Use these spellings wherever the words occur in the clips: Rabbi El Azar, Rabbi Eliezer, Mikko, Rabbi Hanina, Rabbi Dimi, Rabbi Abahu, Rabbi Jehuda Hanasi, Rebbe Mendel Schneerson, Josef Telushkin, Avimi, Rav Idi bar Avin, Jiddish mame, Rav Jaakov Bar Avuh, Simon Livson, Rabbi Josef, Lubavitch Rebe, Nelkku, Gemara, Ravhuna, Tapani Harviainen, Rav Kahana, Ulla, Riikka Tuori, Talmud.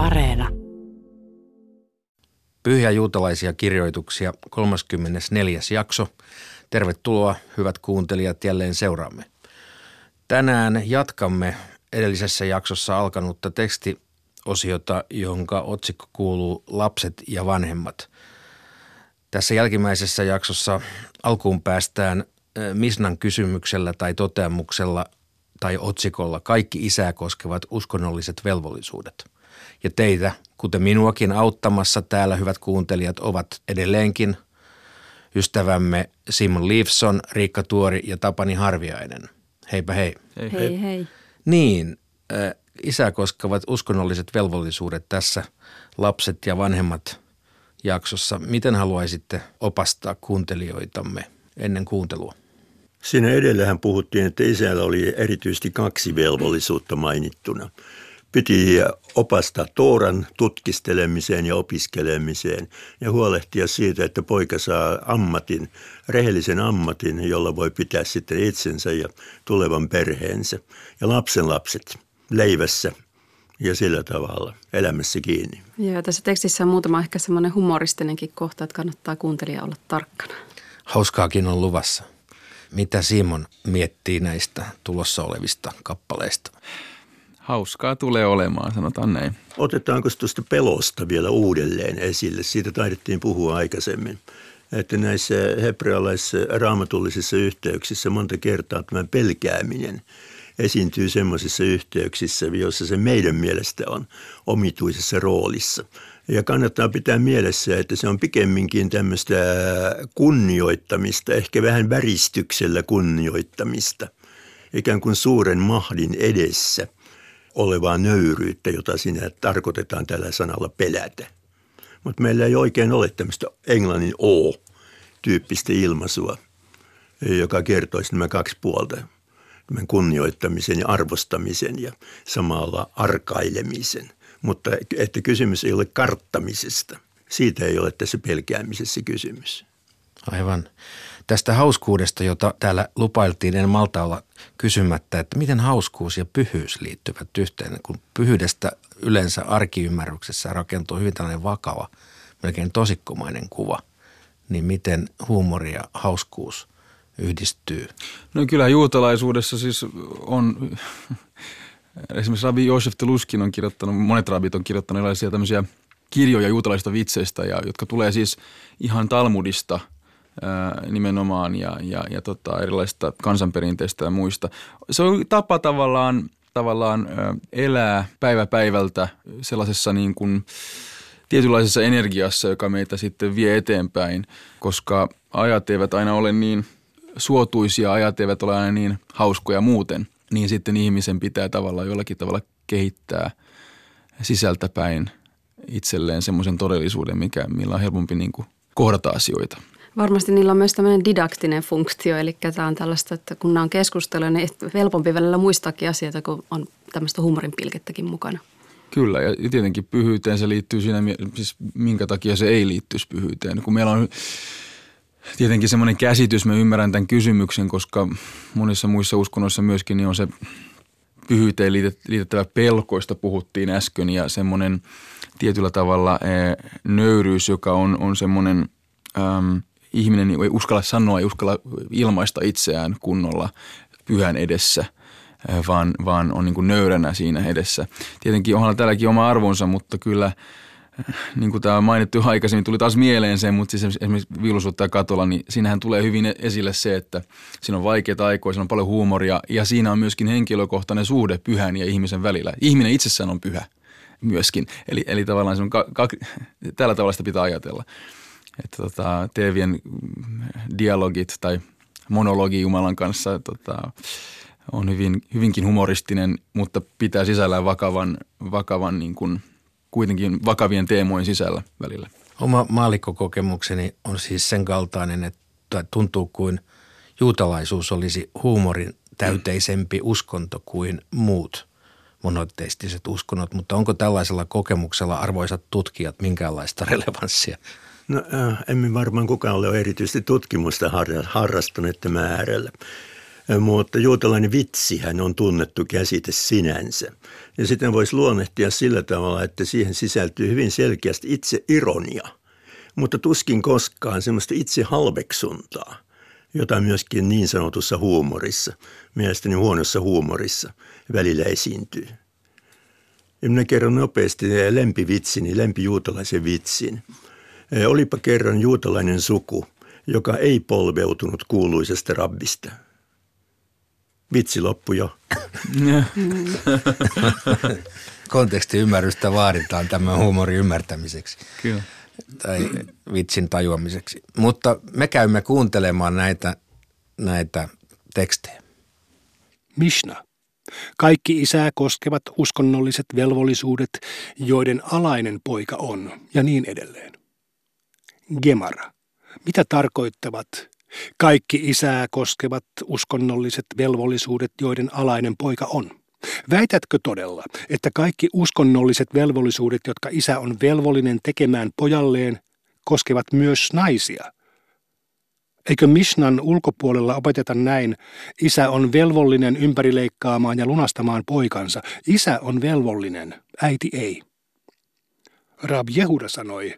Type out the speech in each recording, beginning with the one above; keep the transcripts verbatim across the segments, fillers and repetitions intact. Areena. Pyhiä juutalaisia kirjoituksia, kolmaskymmenesneljäs jakso. Tervetuloa, hyvät kuuntelijat, jälleen seuraamme. Tänään jatkamme edellisessä jaksossa alkanutta tekstiosiota, jonka otsikko kuuluu Lapset ja vanhemmat. Tässä jälkimmäisessä jaksossa alkuun päästään Misnan kysymyksellä tai toteamuksella tai otsikolla Kaikki isää koskevat uskonnolliset velvollisuudet. Ja teitä, kuten minuakin auttamassa täällä, hyvät kuuntelijat, ovat edelleenkin ystävämme Simon Livson, Riikka Tuori ja Tapani Harviainen. Heipä hei. Hei hei. hei. Niin, äh, isää koskevat uskonnolliset velvollisuudet tässä Lapset ja vanhemmat jaksossa. Miten haluaisitte opastaa kuuntelijoitamme ennen kuuntelua? Siinä edellähän puhuttiin, että isällä oli erityisesti kaksi velvollisuutta mainittuna. Piti opastaa Tooran tutkistelemiseen ja opiskelemiseen ja huolehtia siitä, että poika saa ammatin, rehellisen ammatin, jolla voi pitää sitten itsensä ja tulevan perheensä ja lapsenlapset leivässä ja sillä tavalla elämässä kiinni. Joo, tässä tekstissä on muutama ehkä semmoinen humoristinenkin kohta, että kannattaa kuuntelija olla tarkkana. Hauskaakin on luvassa. Mitä Simon miettii näistä tulossa olevista kappaleista? Hauskaa tulee olemaan, sanotaan näin. Otetaanko tuosta pelosta vielä uudelleen esille? Siitä taidettiin puhua aikaisemmin. Että näissä hebrealaisissa raamatullisissa yhteyksissä monta kertaa tämä pelkääminen esiintyy semmoisissa yhteyksissä, joissa se meidän mielestä on omituisessa roolissa. Ja kannattaa pitää mielessä, että se on pikemminkin tämmöistä kunnioittamista, ehkä vähän väristyksellä kunnioittamista, ikään kuin suuren mahdin edessä olevaa nöyryyttä, jota siinä tarkoitetaan tällä sanalla pelätä. Mutta meillä ei oikein ole tämmöistä englannin O-tyyppistä ilmaisua, joka kertoisi nämä kaksi puolta, tämän kunnioittamisen ja arvostamisen ja samalla arkailemisen. Mutta että kysymys ei ole karttamisesta. Siitä ei ole tässä pelkäämisessä kysymys. Aivan. Tästä hauskuudesta, jota täällä lupailtiin, en malta olla kysymättä, että miten hauskuus ja pyhyys liittyvät yhteen, kun pyhyydestä yleensä arkiymmärryksessä rakentuu hyvin tällainen vakava, melkein tosikkomainen kuva, niin miten huumori ja hauskuus yhdistyy? No kyllä juutalaisuudessa siis on... Esimerkiksi Rabbi Josef Telushkin on kirjoittanut, monet rabbit on kirjoittanut erilaisia tämmöisiä kirjoja juutalaisista vitseistä, ja, jotka tulee siis ihan Talmudista ää, nimenomaan ja, ja, ja tota, erilaisista kansanperinteistä ja muista. Se on tapa tavallaan, tavallaan ää, elää päivä päivältä sellaisessa niin kuin tietynlaisessa energiassa, joka meitä sitten vie eteenpäin, koska ajat eivät aina ole niin suotuisia, ajat eivät ole aina niin hauskoja muuten. Niin sitten ihmisen pitää tavallaan jollakin tavalla kehittää sisältäpäin itselleen semmoisen todellisuuden, mikä, millä on helpompi niin kuin kohdata asioita. Varmasti niillä on myös tämmöinen didaktinen funktio, eli tämä on tällaista, että kun nämä on keskusteluja, niin helpompi välillä muistaakin asioita, kun on tämmöistä huumorinpilkettäkin mukana. Kyllä, ja tietenkin pyhyyteen se liittyy siinä, siis minkä takia se ei liittyisi pyhyyteen, kun meillä on... Tietenkin semmoinen käsitys, mä ymmärrän tämän kysymyksen, koska monissa muissa uskonnoissa myöskin niin on se pyhyyteen liitettävä pelkoista puhuttiin äsken ja semmoinen tietyllä tavalla nöyryys, joka on, on semmoinen ähm, ihminen ei uskalla sanoa, ei uskalla ilmaista itseään kunnolla pyhän edessä, vaan, vaan on niin kuin nöyränä siinä edessä. Tietenkin onhan tälläkin oma arvonsa, mutta kyllä... Niin kuin tämä on mainittu aikaisemmin, tuli taas mieleen se, mutta siis esimerkiksi Viilusuottaja Katola, niin siinähän tulee hyvin esille se, että siinä on vaikeita aikoja, siinä on paljon huumoria ja siinä on myöskin henkilökohtainen suhde pyhän ja ihmisen välillä. Ihminen itsessään on pyhä myöskin, eli, eli tavallaan se on ka- ka- tällä tavalla sitä pitää ajatella. Että tota, Teevien dialogit tai monologi Jumalan kanssa tota, on hyvin, hyvinkin humoristinen, mutta pitää sisällään vakavan, vakavan niin kuin kuitenkin vakavien teemojen sisällä välillä. Oma maallikkokokemukseni on siis sen kaltainen, että tuntuu kuin juutalaisuus olisi huumorin täyteisempi mm. uskonto kuin muut monoteistiset uskonnot. Mutta onko tällaisella kokemuksella, arvoisat tutkijat, minkäänlaista relevanssia? No emme varmaan kukaan ole erityisesti tutkimusta harrastuneet tämän äärellä. mutta juutalainen vitsihän on tunnettu käsite sinänsä. Ja sitten voisi luonnehtia sillä tavalla, että siihen sisältyy hyvin selkeästi itse ironia, mutta tuskin koskaan semmoista itse halveksuntaa, jota myöskin niin sanotussa huumorissa, mielestäni huonossa huumorissa välillä esiintyy. Ja minä kerron nopeasti lempivitsini, lempijuutalaisen vitsin. Olipa kerran juutalainen suku, joka ei polveutunut kuuluisesta rabbista. Vitsi loppui jo. Kontekstiymmärrystä vaaditaan tämän huumorin ymmärtämiseksi. Kyllä. Tai vitsin tajuamiseksi. Mutta me käymme kuuntelemaan näitä, näitä tekstejä. Mishna. Kaikki isää koskevat uskonnolliset velvollisuudet, joiden alainen poika on, ja niin edelleen. Gemara. Mitä tarkoittavat kaikki isää koskevat uskonnolliset velvollisuudet, joiden alainen poika on? Väitätkö todella, että kaikki uskonnolliset velvollisuudet, jotka isä on velvollinen tekemään pojalleen, koskevat myös naisia? Eikö Mishnan ulkopuolella opeteta näin, isä on velvollinen ympärileikkaamaan ja lunastamaan poikansa, isä on velvollinen, äiti ei? Rav Jehuda sanoi,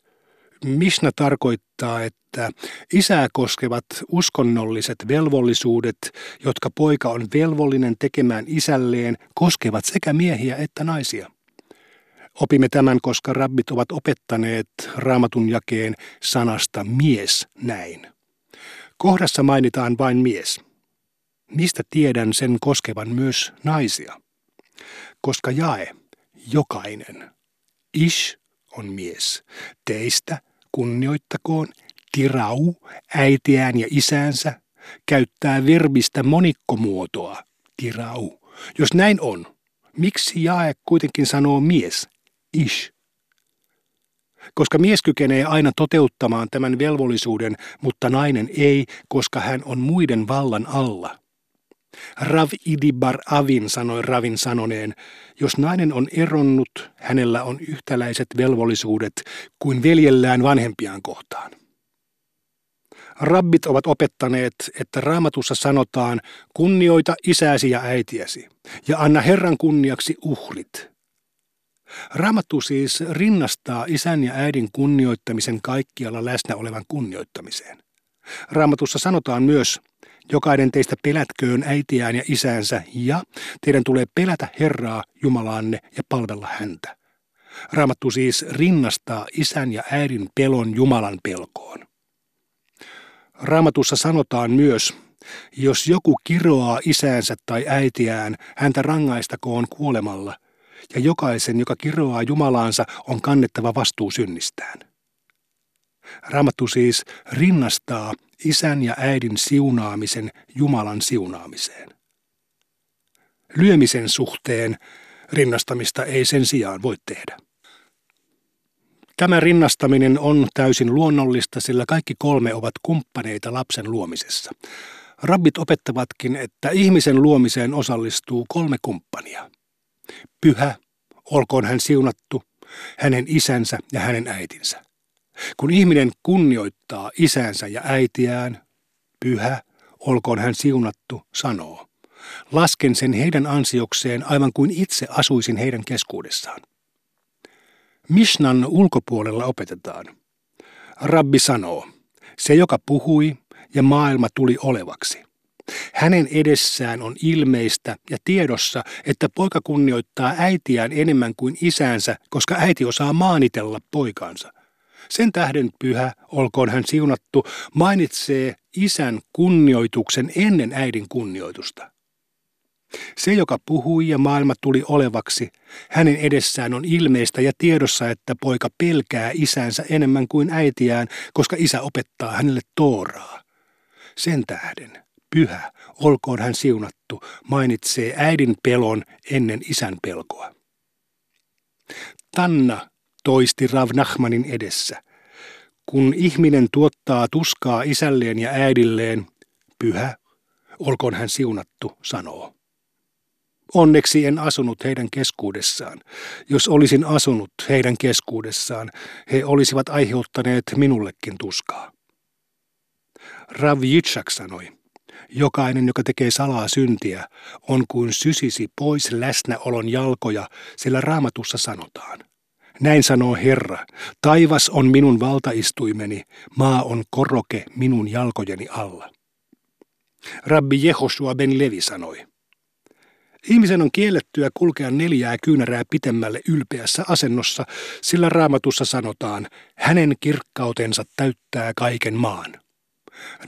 Mishna tarkoittaa, että isää koskevat uskonnolliset velvollisuudet, jotka poika on velvollinen tekemään isälleen, koskevat sekä miehiä että naisia. Opimme tämän, koska rabbit ovat opettaneet raamatun jakeen sanasta mies näin. Kohdassa mainitaan vain mies. Mistä tiedän sen koskevan myös naisia? Koska jae, jokainen, ish on mies. Teistä kunnioittakoon, tirau, äitiään ja isäänsä, käyttää verbistä monikkomuotoa, tirau. Jos näin on, miksi jae kuitenkin sanoo mies, ish? Koska mies kykenee aina toteuttamaan tämän velvollisuuden, mutta nainen ei, koska hän on muiden vallan alla. Rav Idi bar Avin sanoi Ravin sanoneen, jos nainen on eronnut, hänellä on yhtäläiset velvollisuudet kuin veljellään vanhempiaan kohtaan. Rabbit ovat opettaneet, että Raamatussa sanotaan, kunnioita isäsi ja äitiäsi ja anna Herran kunniaksi uhrit. Raamattu siis rinnastaa isän ja äidin kunnioittamisen kaikkialla läsnä olevan kunnioittamiseen. Raamatussa sanotaan myös, jokainen teistä pelätköön äitiään ja isäänsä ja teidän tulee pelätä Herraa Jumalaanne ja palvella häntä. Raamattu siis rinnastaa isän ja äidin pelon Jumalan pelkoon. Raamatussa sanotaan myös, jos joku kiroaa isäänsä tai äitiään, häntä rangaistakoon kuolemalla. Ja jokaisen, joka kiroaa Jumalaansa, on kannettava vastuu synnistään. Raamattu siis rinnastaa isän ja äidin siunaamisen Jumalan siunaamiseen. Lyömisen suhteen rinnastamista ei sen sijaan voi tehdä. Tämä rinnastaminen on täysin luonnollista, sillä kaikki kolme ovat kumppaneita lapsen luomisessa. Rabbit opettavatkin, että ihmisen luomiseen osallistuu kolme kumppania. Pyhä, olkoon hän siunattu, hänen isänsä ja hänen äitinsä. Kun ihminen kunnioittaa isänsä ja äitiään, pyhä, olkoon hän siunattu, sanoo. Lasken sen heidän ansiokseen aivan kuin itse asuisin heidän keskuudessaan. Mishnan ulkopuolella opetetaan. Rabbi sanoo, se joka puhui ja maailma tuli olevaksi. Hänen edessään on ilmeistä ja tiedossa, että poika kunnioittaa äitiään enemmän kuin isäänsä, koska äiti osaa maanitella poikaansa. Sen tähden pyhä, olkoon hän siunattu, mainitsee isän kunnioituksen ennen äidin kunnioitusta. Se, joka puhui ja maailma tuli olevaksi, hänen edessään on ilmeistä ja tiedossa, että poika pelkää isänsä enemmän kuin äitiään, koska isä opettaa hänelle tooraa. Sen tähden pyhä, olkoon hän siunattu, mainitsee äidin pelon ennen isän pelkoa. Tanna toisti Rav Nachmanin edessä. Kun ihminen tuottaa tuskaa isälleen ja äidilleen, pyhä, olkoon hän siunattu, sanoo. Onneksi en asunut heidän keskuudessaan. Jos olisin asunut heidän keskuudessaan, he olisivat aiheuttaneet minullekin tuskaa. Rav Jitsak sanoi. Jokainen, joka tekee salaa syntiä, on kuin sysisi pois läsnäolon jalkoja, sillä Raamatussa sanotaan. Näin sanoo Herra, taivas on minun valtaistuimeni, maa on koroke minun jalkojeni alla. Rabbi Jehoshua ben Levi sanoi. Ihmisen on kiellettyä kulkea neljää kyynärää pitemmälle ylpeässä asennossa, sillä Raamatussa sanotaan, hänen kirkkautensa täyttää kaiken maan.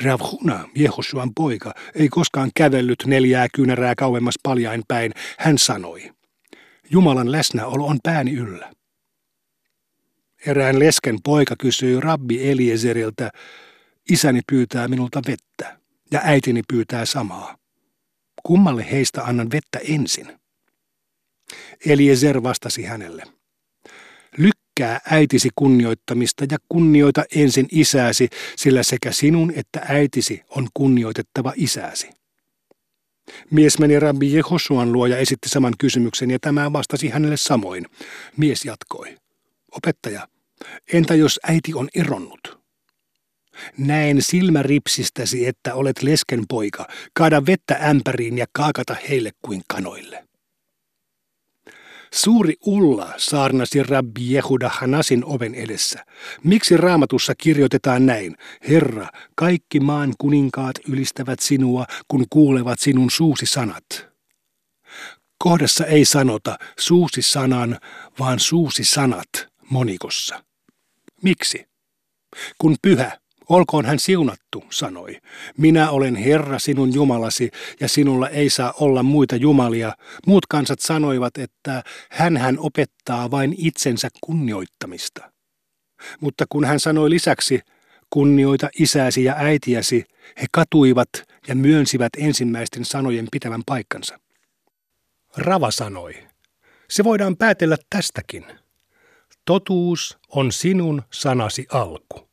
Ravhuna, Jehoshuan poika, ei koskaan kävellyt neljää kyynärää kauemmas paljain päin, hän sanoi. Jumalan läsnäolo on pääni yllä. Erään lesken poika kysyi Rabbi Eliezeriltä, isäni pyytää minulta vettä ja äitini pyytää samaa. Kummalle heistä annan vettä ensin? Eliezer vastasi hänelle. Lykkää äitisi kunnioittamista ja kunnioita ensin isääsi, sillä sekä sinun että äitisi on kunnioitettava isääsi. Mies meni Rabbi Jehoshuan luo ja esitti saman kysymyksen ja tämä vastasi hänelle samoin. Mies jatkoi. Opettaja, entä jos äiti on eronnut? Näen silmäripsistäsi, että olet lesken poika, kaada vettä ämpäriin ja kaakata heille kuin kanoille. Suuri Ulla saarnasi Rabbi Jehuda Hanasin oven edessä. Miksi Raamatussa kirjoitetaan näin? Herra, kaikki maan kuninkaat ylistävät sinua, kun kuulevat sinun suusi sanat. Kohdassa ei sanota suusi sanan, vaan suusi sanat monikossa. Miksi? Kun pyhä. Olkoon hän siunattu, sanoi. Minä olen Herra sinun Jumalasi, ja sinulla ei saa olla muita jumalia. Muut kansat sanoivat, että hänhän opettaa vain itsensä kunnioittamista. Mutta kun hän sanoi lisäksi, kunnioita isäsi ja äitiäsi, he katuivat ja myönsivät ensimmäisten sanojen pitävän paikkansa. Rava sanoi, se voidaan päätellä tästäkin. Totuus on sinun sanasi alku.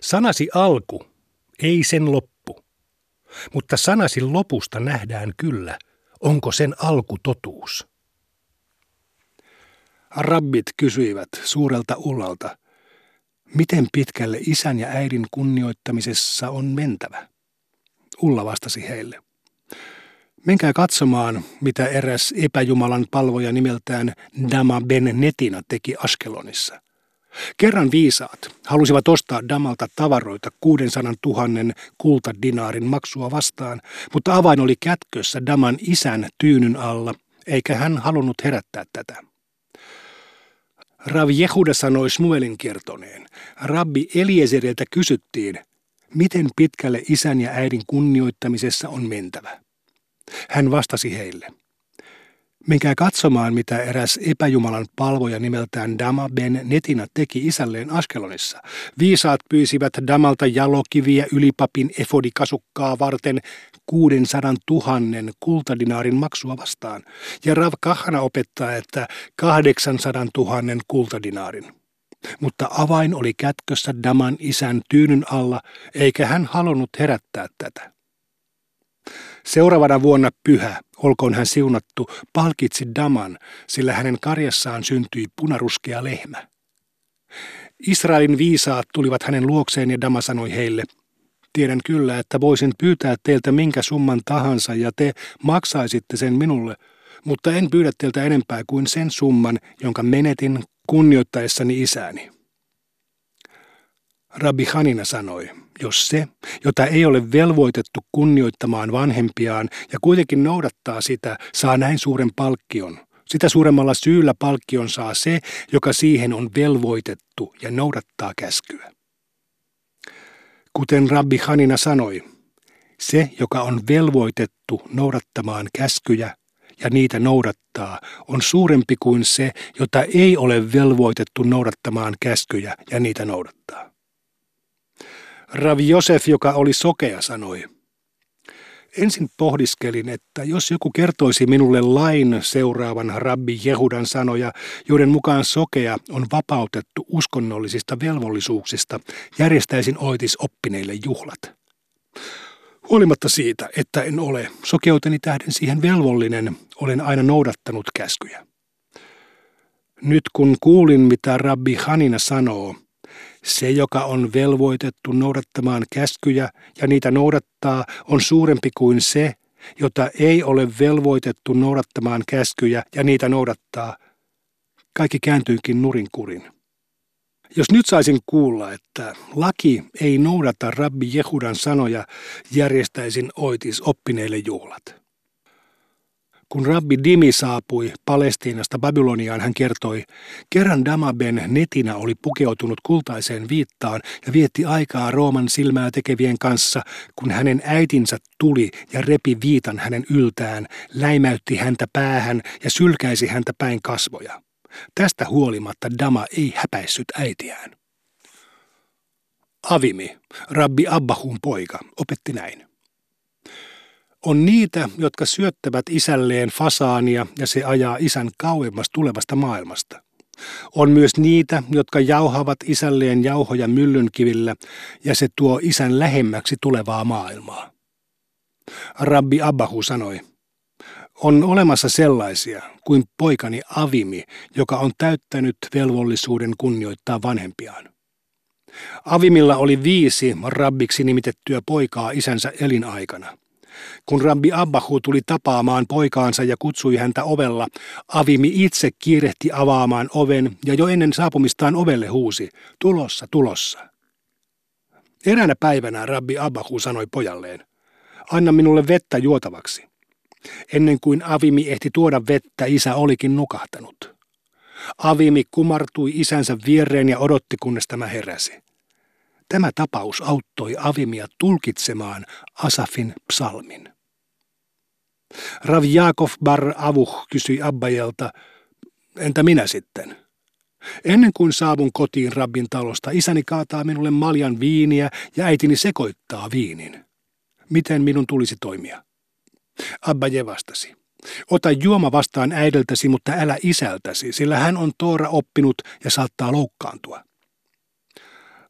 Sanasi alku, ei sen loppu, mutta sanasi lopusta nähdään kyllä, onko sen alku totuus. Rabbit kysyivät suurelta Ullalta, miten pitkälle isän ja äidin kunnioittamisessa on mentävä? Ulla vastasi heille. Menkää katsomaan, mitä eräs epäjumalan palvoja nimeltään Dama ben Netina teki Askelonissa. Kerran viisaat halusivat ostaa Damalta tavaroita kuudensadantuhannen kultadinaarin maksua vastaan, mutta avain oli kätkössä Daman isän tyynyn alla, eikä hän halunnut herättää tätä. Rav Jehuda sanoi Shmuelin kertoneen. Rabbi Eliezeriltä kysyttiin, miten pitkälle isän ja äidin kunnioittamisessa on mentävä. Hän vastasi heille. Menkää katsomaan, mitä eräs epäjumalan palvoja nimeltään Dama ben Netina teki isälleen Askelonissa. Viisaat pyysivät Damalta jalokiviä ylipapin efodikasukkaa varten kuudensadantuhannen kultadinaarin maksua vastaan. Ja Rav Kahana opettaa, että kahdeksansadantuhannen kultadinaarin. Mutta avain oli kätkössä Daman isän tyynyn alla, eikä hän halunnut herättää tätä. Seuraavana vuonna pyhä, olkoon hän siunattu, palkitsi Daman, sillä hänen karjassaan syntyi punaruskea lehmä. Israelin viisaat tulivat hänen luokseen ja Dama sanoi heille, tiedän kyllä, että voisin pyytää teiltä minkä summan tahansa ja te maksaisitte sen minulle, mutta en pyydä teiltä enempää kuin sen summan, jonka menetin kunnioittaessani isääni. Rabbi Hanina sanoi, jos se, jota ei ole velvoitettu kunnioittamaan vanhempiaan ja kuitenkin noudattaa sitä, saa näin suuren palkkion, sitä suuremmalla syyllä palkkion saa se, joka siihen on velvoitettu ja noudattaa käskyä. Kuten Rabbi Hanina sanoi, se, joka on velvoitettu noudattamaan käskyjä ja niitä noudattaa, on suurempi kuin se, jota ei ole velvoitettu noudattamaan käskyjä ja niitä noudattaa. Rabbi Josef, joka oli sokea, sanoi, ensin pohdiskelin, että jos joku kertoisi minulle lain seuraavan Rabbi Jehudan sanoja, joiden mukaan sokea on vapautettu uskonnollisista velvollisuuksista, järjestäisin oitis oppineille juhlat. Huolimatta siitä, että en ole sokeuteni tähden siihen velvollinen, olen aina noudattanut käskyjä. Nyt kun kuulin, mitä Rabbi Hanina sanoo, Se, joka on velvoitettu noudattamaan käskyjä ja niitä noudattaa, on suurempi kuin se, jota ei ole velvoitettu noudattamaan käskyjä ja niitä noudattaa. Kaikki kääntyykin nurinkurin. Jos nyt saisin kuulla, että laki ei noudata Rabbi Jehudan sanoja, järjestäisin oitis oppineille juhlat. Kun Rabbi Dimi saapui Palestiinasta Babyloniaan, hän kertoi, kerran Dama ben Netina oli pukeutunut kultaiseen viittaan ja vietti aikaa Rooman silmää tekevien kanssa, kun hänen äitinsä tuli ja repi viitan hänen yltään, läimäytti häntä päähän ja sylkäisi häntä päin kasvoja. Tästä huolimatta Dama ei häpäissyt äitiään. Avimi, Rabbi Abbahun poika, opetti näin. On niitä, jotka syöttävät isälleen fasaania ja se ajaa isän kauemmas tulevasta maailmasta. On myös niitä, jotka jauhavat isälleen jauhoja myllynkivillä ja se tuo isän lähemmäksi tulevaa maailmaa. Rabbi Abahu sanoi, on olemassa sellaisia kuin poikani Avimi, joka on täyttänyt velvollisuuden kunnioittaa vanhempiaan. Avimilla oli viisi rabbiksi nimitettyä poikaa isänsä elinaikana. Kun Rabbi Abahu tuli tapaamaan poikaansa ja kutsui häntä ovella, Avimi itse kiirehti avaamaan oven ja jo ennen saapumistaan ovelle huusi, tulossa, tulossa. Eräänä päivänä Rabbi Abahu sanoi pojalleen, anna minulle vettä juotavaksi. Ennen kuin Avimi ehti tuoda vettä, isä olikin nukahtanut. Avimi kumartui isänsä viereen ja odotti, kunnes tämä heräsi. Tämä tapaus auttoi Avimia tulkitsemaan Asafin psalmin. Rav Jaakov Bar Avuh kysyi Abbajelta, entä minä sitten? Ennen kuin saavun kotiin Rabbin talosta, isäni kaataa minulle maljan viiniä ja äitini sekoittaa viinin. Miten minun tulisi toimia? Abbaje vastasi, ota juoma vastaan äideltäsi, mutta älä isältäsi, sillä hän on toora oppinut ja saattaa loukkaantua.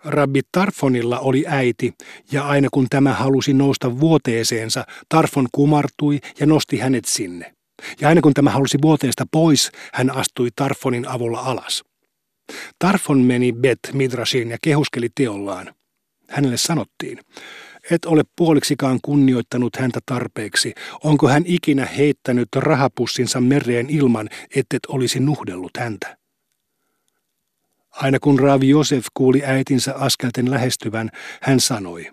Rabbi Tarfonilla oli äiti, ja aina kun tämä halusi nousta vuoteeseensa, Tarfon kumartui ja nosti hänet sinne. Ja aina kun tämä halusi vuoteesta pois, hän astui Tarfonin avulla alas. Tarfon meni Bet Midrashiin ja kehuskeli teollaan. Hänelle sanottiin, et ole puoliksikaan kunnioittanut häntä tarpeeksi. Onko hän ikinä heittänyt rahapussinsa mereen ilman, ettet olisi nuhdellut häntä? Aina kun Rav Josef kuuli äitinsä askelten lähestyvän, hän sanoi,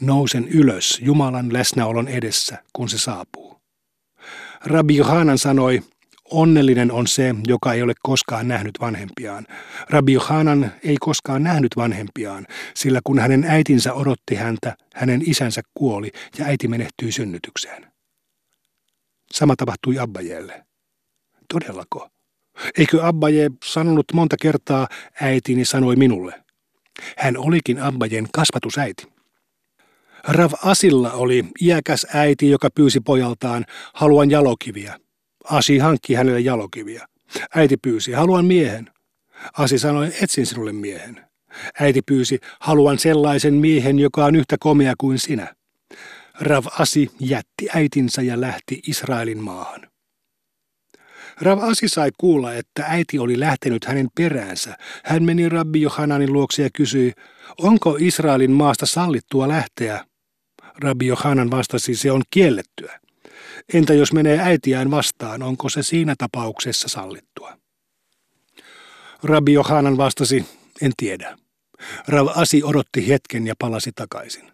nousen ylös Jumalan läsnäolon edessä, kun se saapuu. Rabbi Johanan sanoi, onnellinen on se, joka ei ole koskaan nähnyt vanhempiaan. Rabbi Johanan ei koskaan nähnyt vanhempiaan, sillä kun hänen äitinsä odotti häntä, hänen isänsä kuoli ja äiti menehtyi synnytykseen. Sama tapahtui Abbajelle. Todellako? Eikö Abbaje sanonut monta kertaa, äitini sanoi minulle? Hän olikin Abbajen kasvatusäiti. Rav Asilla oli iäkäs äiti, joka pyysi pojaltaan, haluan jalokiviä. Asi hankki hänelle jalokiviä. Äiti pyysi, haluan miehen. Asi sanoi, etsin sinulle miehen. Äiti pyysi, haluan sellaisen miehen, joka on yhtä komea kuin sinä. Rav Asi jätti äitinsä ja lähti Israelin maahan. Rav Asi sai kuulla, että äiti oli lähtenyt hänen peräänsä. Hän meni Rabbi Johananin luokse ja kysyi, onko Israelin maasta sallittua lähteä? Rabbi Johanan vastasi, se on kiellettyä. Entä jos menee äitiään vastaan, onko se siinä tapauksessa sallittua? Rabbi Johanan vastasi, en tiedä. Rav Asi odotti hetken ja palasi takaisin.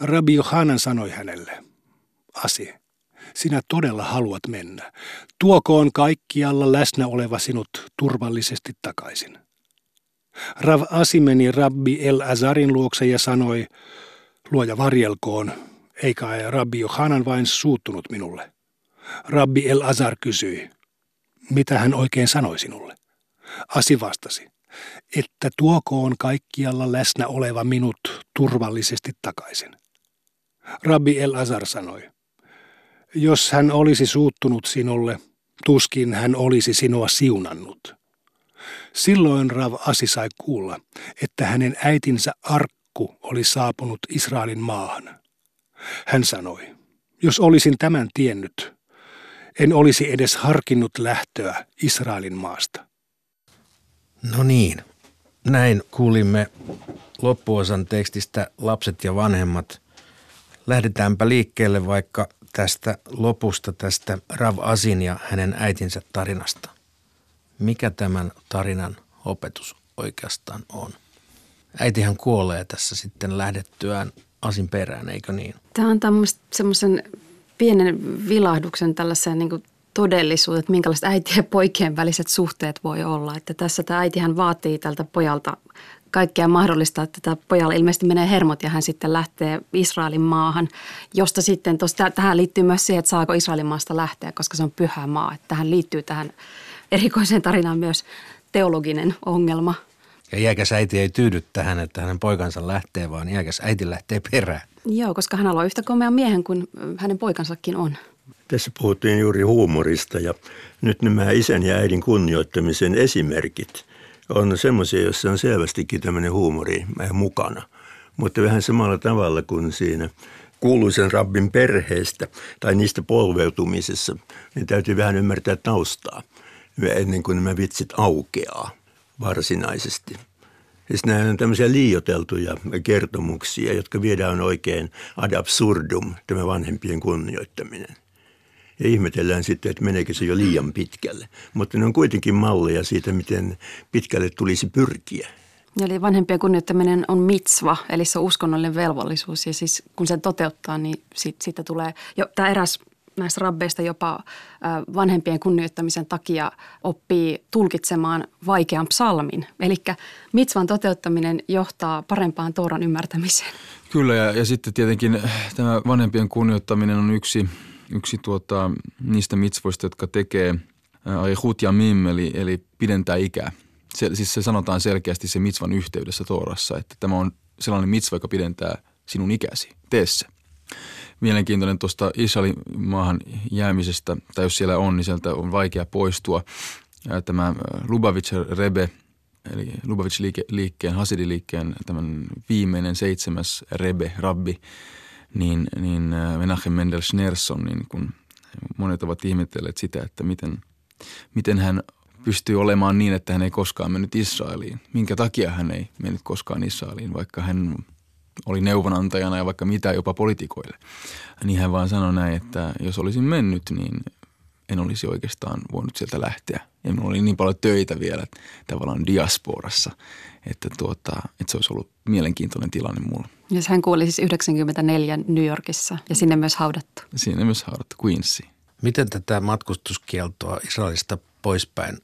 Rabbi Johanan sanoi hänelle, Asi, sinä todella haluat mennä. Tuokoon kaikkialla läsnä oleva sinut turvallisesti takaisin. Rav Asi meni Rabbi El Azarin luokse ja sanoi, luoja varjelkoon, eikä Rabbi Johanan vain suuttunut minulle. Rabbi El Azar kysyi, mitä hän oikein sanoi sinulle? Asi vastasi, että tuokoon kaikkialla läsnä oleva minut turvallisesti takaisin. Rabbi El Azar sanoi, jos hän olisi suuttunut sinulle, tuskin hän olisi sinua siunannut. Silloin Rav Asi sai kuulla, että hänen äitinsä arkku oli saapunut Israelin maahan. Hän sanoi, jos olisin tämän tiennyt, en olisi edes harkinnut lähtöä Israelin maasta. No niin, Näin kuulimme loppuosan tekstistä Lapset ja vanhemmat. Lähdetäänpä liikkeelle vaikka tästä lopusta, tästä Rav Asin ja hänen äitinsä tarinasta. Mikä tämän tarinan opetus oikeastaan on? Äitihän kuolee tässä sitten lähdettyään Asin perään, eikö niin? Tämä on semmoisen pienen vilahduksen tällaiseen niin kuin todellisuuteen, että minkälaiset äitien ja poikien väliset suhteet voi olla. Että tässä tämä äitihän vaatii tältä pojalta kaikkea mahdollista, että tämä pojalla ilmeisesti menee hermot ja hän sitten lähtee Israelin maahan, josta sitten, tosta, tähän liittyy myös siihen, että saako Israelin maasta lähteä, koska se on pyhä maa. Että tähän liittyy tähän erikoiseen tarinaan myös teologinen ongelma. Ja iäkäs äiti ei tyydy tähän, että hänen poikansa lähtee, vaan iäkäs äiti lähtee perään. Joo, koska hän on yhtä komea miehen kuin hänen poikansakin on. Tässä puhuttiin juuri huumorista ja nyt nämä isän ja äidin kunnioittamisen esimerkit on semmoisia, joissa on selvästikin tämmöinen huumori mukana. Mutta vähän samalla tavalla kuin siinä kuuluisen rabbin perheestä tai niistä polveutumisessa, niin täytyy vähän ymmärtää taustaa ennen kuin nämä vitsit aukeaa varsinaisesti. Siis nämä on tämmöisiä liioiteltuja kertomuksia, jotka viedään oikein ad absurdum, tämä vanhempien kunnioittaminen. Ja ihmetellään sitten, että meneekö se jo liian pitkälle. Mutta ne on kuitenkin malleja siitä, miten pitkälle tulisi pyrkiä. Eli vanhempien kunnioittaminen on mitsva, eli se on uskonnollinen velvollisuus. Ja siis kun sen toteuttaa, niin siitä, siitä tulee jo tämä eräs näistä rabbeista jopa vanhempien kunnioittamisen takia oppii tulkitsemaan vaikean psalmin. Eli mitsvan toteuttaminen johtaa parempaan Tooran ymmärtämiseen. Kyllä, ja, ja sitten tietenkin tämä vanhempien kunnioittaminen on yksi, yksi tuota, niistä mitsvoista, jotka tekee aichut ja mim, eli, eli pidentää ikää. Se, siis se sanotaan selkeästi se mitsvan yhteydessä Toorassa, että tämä on sellainen mitsva, joka pidentää sinun ikäsi, tee se. Mielenkiintoinen tuosta Israelin maahan jäämisestä, tai jos siellä on, niin sieltä on vaikea poistua. Tämä Lubavitch Rebe, eli Lubavitch-liikkeen, Hasidiliikkeen, tämän viimeinen seitsemäs Rebe, rabbi, niin, niin Rebbe Mendel Schneerson, niin kun monet ovat ihmetelleet sitä, että miten, miten hän pystyy olemaan niin, että hän ei koskaan mennyt Israeliin. Minkä takia hän ei mennyt koskaan Israeliin, vaikka hän oli neuvonantajana ja vaikka mitä jopa poliitikoille. Niin hän vaan sanoi näin, että jos olisin mennyt, niin en olisi oikeastaan voinut sieltä lähteä. Ja minulla oli niin paljon töitä vielä tavallaan diasporassa, että, tuota, että se olisi ollut mielenkiintoinen tilanne mulle. Ja hän kuoli siis yhdeksänkymmentäneljä New Yorkissa ja sinne myös haudattu. Sinne myös haudattu, Queensiin. Miten tätä matkustuskieltoa Israelista poispäin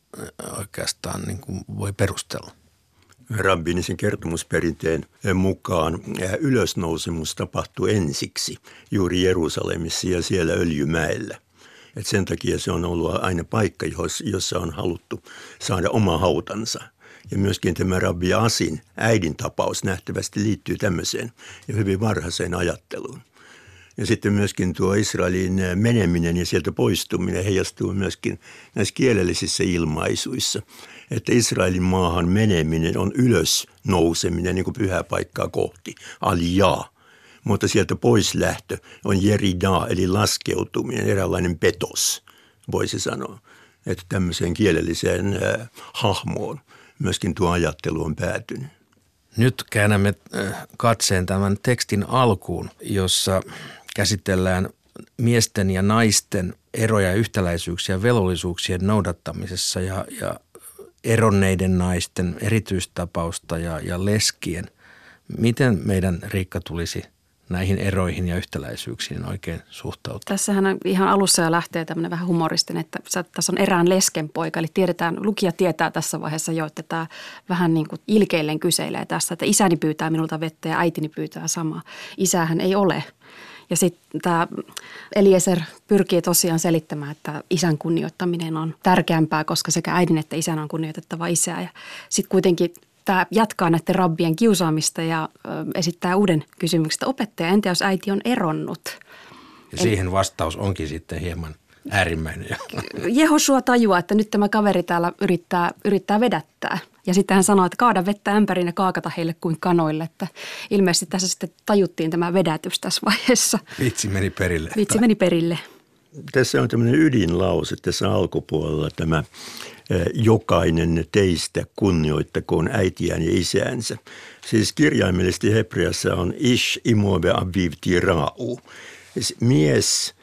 oikeastaan niin kuin voi perustella? Rabbinisen kertomusperinteen mukaan ylösnousemus tapahtui ensiksi juuri Jerusalemissa ja siellä Öljymäellä. Et sen takia se on ollut aina paikka, jossa on haluttu saada oma hautansa. Ja myöskin tämä Rabbi Asin äidin tapaus nähtävästi liittyy tämmöiseen ja hyvin varhaiseen ajatteluun. Ja sitten myöskin tuo Israelin meneminen ja sieltä poistuminen heijastuu myöskin näissä kielellisissä ilmaisuissa. Että Israelin maahan meneminen on ylös nouseminen niin kuin pyhää paikkaa kohti, aljaa. Mutta sieltä poislähtö on jeridaa eli laskeutuminen, eräänlainen petos, voisi sanoa. Että tämmöiseen kielelliseen äh, hahmoon myöskin tuo ajattelu on päätynyt. Nyt käännämme katseen tämän tekstin alkuun, jossa käsitellään miesten ja naisten eroja, yhtäläisyyksiä, velvollisuuksien noudattamisessa ja, ja eronneiden naisten erityistapausta ja, ja leskien. Miten meidän Riikka tulisi näihin eroihin ja yhtäläisyyksiin oikein suhtautua? Tässähän on ihan alussa jo lähtee tämmöinen vähän humoristinen, että tässä on erään lesken poika. Eli tiedetään, lukija tietää tässä vaiheessa jo, että tämä vähän niin kuin ilkeilleen kyseilee tässä, että isäni pyytää minulta vettä ja äitini pyytää samaa. Isähän ei ole. Ja sitten tämä Eliezer pyrkii tosiaan selittämään, että isän kunnioittaminen on tärkeämpää, koska sekä äidin että isän on kunnioitettava isää. Ja sitten kuitenkin tämä jatkaa näiden rabbien kiusaamista ja ö, esittää uuden kysymyksen, että opettaja, entä jos äiti on eronnut? Ja eli siihen vastaus onkin sitten hieman äärimmäinen. Jehoshua tajuaa, että nyt tämä kaveri täällä yrittää, yrittää vedättää. Ja sitten hän sanoo, että kaada vettä ämpäriin ja kaakata heille kuin kanoille. Että ilmeisesti tässä sitten tajuttiin tämä vedätys tässä vaiheessa. Vitsi meni perille. Vitsi meni perille. Tässä on tämmöinen ydinlause tässä alkupuolella, tämä jokainen teistä kunnioittakoon äitiään ja isäänsä. Siis kirjaimellisesti hebreassa on ish imobe aviv tirau. Mies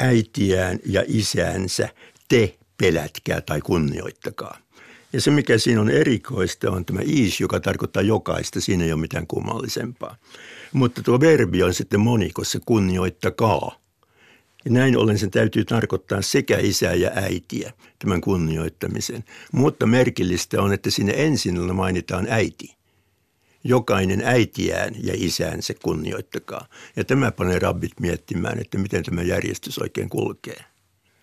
äitiään ja isäänsä te pelätkää tai kunnioittakaa. Ja se, mikä siinä on erikoista, on tämä ish, joka tarkoittaa jokaista. Siinä ei ole mitään kummallisempaa. Mutta tuo verbi on sitten monikossa kunnioittakaa. Ja näin ollen sen täytyy tarkoittaa sekä isää ja äitiä tämän kunnioittamisen. Mutta merkillistä on, että sinne ensin mainitaan äiti. Jokainen äitiään ja isäänsä kunnioittakaa. Ja tämä panee rabbit miettimään, että miten tämä järjestys oikein kulkee.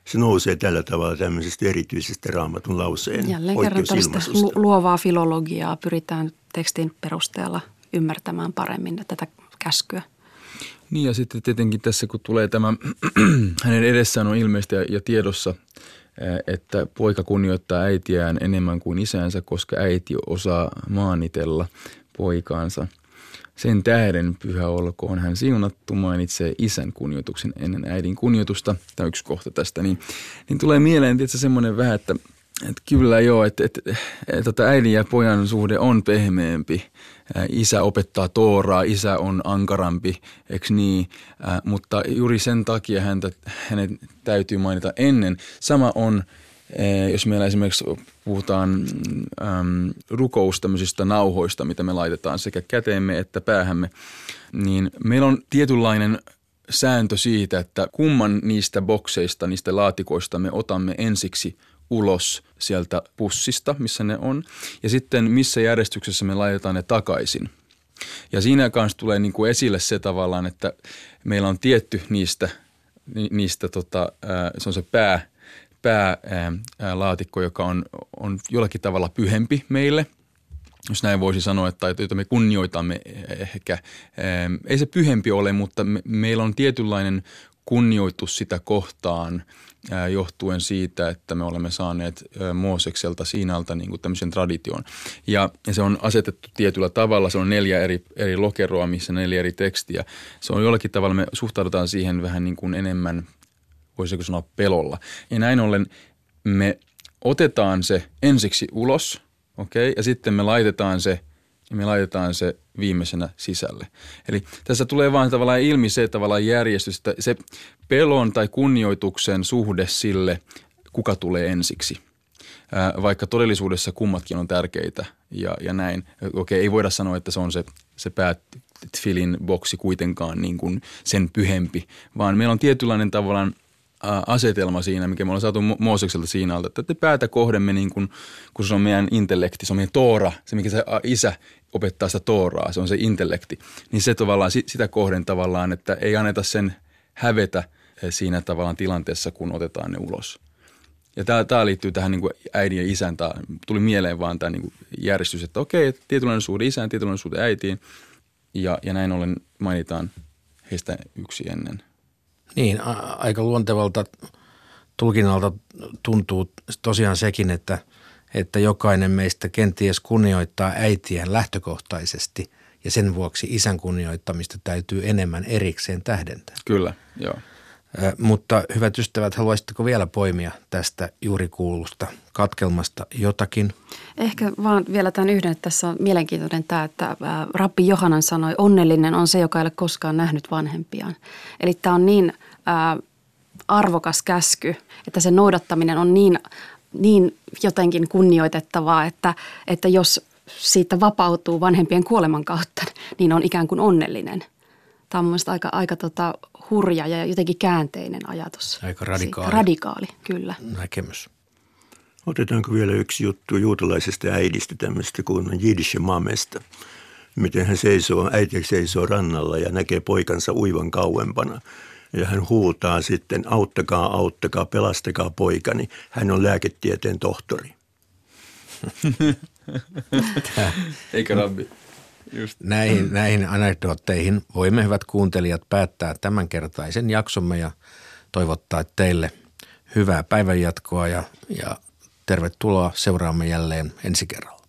Se nousee tällä tavalla tämmöisestä erityisestä Raamatun lauseen oikeusilmaisusta. Lu- luovaa filologiaa pyritään tekstin perusteella ymmärtämään paremmin tätä käskyä. Niin, ja sitten tietenkin tässä kun tulee tämä, hänen edessään on ilmeistä ja tiedossa, että poika kunnioittaa äitiään enemmän kuin isäänsä, koska äiti osaa maanitella poikaansa. Sen tähden pyhä olkoon hän siunattu, mainitsee isän kunnioituksen ennen äidin kunnioitusta. Tämä yksi kohta tästä. Niin, niin tulee mieleen tietysti semmoinen vähän, että, että kyllä joo, että, että, että äidin ja pojan suhde on pehmeämpi. Isä opettaa tooraa, isä on ankarampi, eikö niin? Äh, mutta juuri sen takia häntä, hänet täytyy mainita ennen. Sama on, eh, jos meillä esimerkiksi puhutaan ähm, rukous tämmöisistä nauhoista, mitä me laitetaan sekä käteemme että päähämme, niin meillä on tietynlainen sääntö siitä, että kumman niistä bokseista, niistä laatikoista me otamme ensiksi ulos sieltä pussista, missä ne on, ja sitten missä järjestyksessä me laitetaan ne takaisin. Ja siinä kanssa tulee niin kuin esille se tavallaan, että meillä on tietty niistä, niistä tota, se on se pää, päälaatikko, joka on, on jollakin tavalla pyhempi meille, jos näin voisi sanoa, että jota me kunnioitamme ehkä. Ei se pyhempi ole, mutta me, meillä on tietynlainen kunnioitus sitä kohtaan johtuen siitä, että me olemme saaneet Moosekselta Siinalta niin kuin tämmöisen tradition. Ja, ja se on asetettu tietyllä tavalla, se on neljä eri, eri lokeroa, missä neljä eri tekstiä. Se on jollakin tavalla, me suhtaudutaan siihen vähän niin kuin enemmän, voisiko sanoa pelolla. Ja näin ollen me otetaan se ensiksi ulos, okei, okay, ja sitten me laitetaan se ja me laitetaan se viimeisenä sisälle. Eli tässä tulee vaan tavallaan ilmi se tavallaan järjestys, että se pelon tai kunnioituksen suhde sille, kuka tulee ensiksi. Vaikka todellisuudessa kummatkin on tärkeitä ja, ja näin. Okei, ei voida sanoa, että se on se, se päätfilin boksi kuitenkaan niin kuin sen pyhempi, vaan meillä on tietynlainen tavallaan asetelma siinä, mikä me ollaan saatu Moosekselta Siinalta, että te päätä kohdemme, niin kun, kun se on meidän intellekti, se on meidän toora, se mikä se isä opettaa sitä tooraa, se on se intellekti, niin se tavallaan sitä kohden tavallaan, että ei anneta sen hävetä siinä tavallaan tilanteessa, kun otetaan ne ulos. Ja tämä, tämä liittyy tähän niin kuin äidin ja isän, tämä tuli mieleen vaan tämä niin kuin järjestys, että okei, tietynlainen suhde isään, tietynlainen suhde äitiin ja, ja näin ollen mainitaan heistä yksi ennen. Niin, a- aika luontevalta tulkinnalta tuntuu tosiaan sekin, että, että jokainen meistä kenties kunnioittaa äitiään lähtökohtaisesti ja sen vuoksi isän kunnioittamista täytyy enemmän erikseen tähdentää. Kyllä, joo. Ö, mutta hyvät ystävät, haluaisitteko vielä poimia tästä juuri kuulusta katkelmasta jotakin? Ehkä vaan vielä tämän yhden, että tässä on mielenkiintoinen tämä, että Rabbi Johanan sanoi, onnellinen on se, joka ei ole koskaan nähnyt vanhempiaan. Eli tämä on niin ää, arvokas käsky, että sen noudattaminen on niin, niin jotenkin kunnioitettavaa, että, että jos siitä vapautuu vanhempien kuoleman kautta, niin on ikään kuin onnellinen. Tämä on mun mielestä aika, aika tota, hurja ja jotenkin käänteinen ajatus. Aika radikaali. Siitä. Radikaali, kyllä. Näkemys. Otetaanko vielä yksi juttu juutalaisesta äidistä tämmöistä kuin Jiddish mamesta. Miten hän seisoo, äiti seisoo rannalla ja näkee poikansa uivan kauempana. Ja hän huutaa sitten, auttakaa, auttakaa, pelastakaa poikani. Hän on lääketieteen tohtori. Eikä rabbi. Just. Näihin, näihin anekdootteihin voimme, hyvät kuuntelijat, päättää tämänkertaisen jaksomme ja toivottaa teille hyvää päivänjatkoa ja, ja tervetuloa seuraamme jälleen ensi kerralla.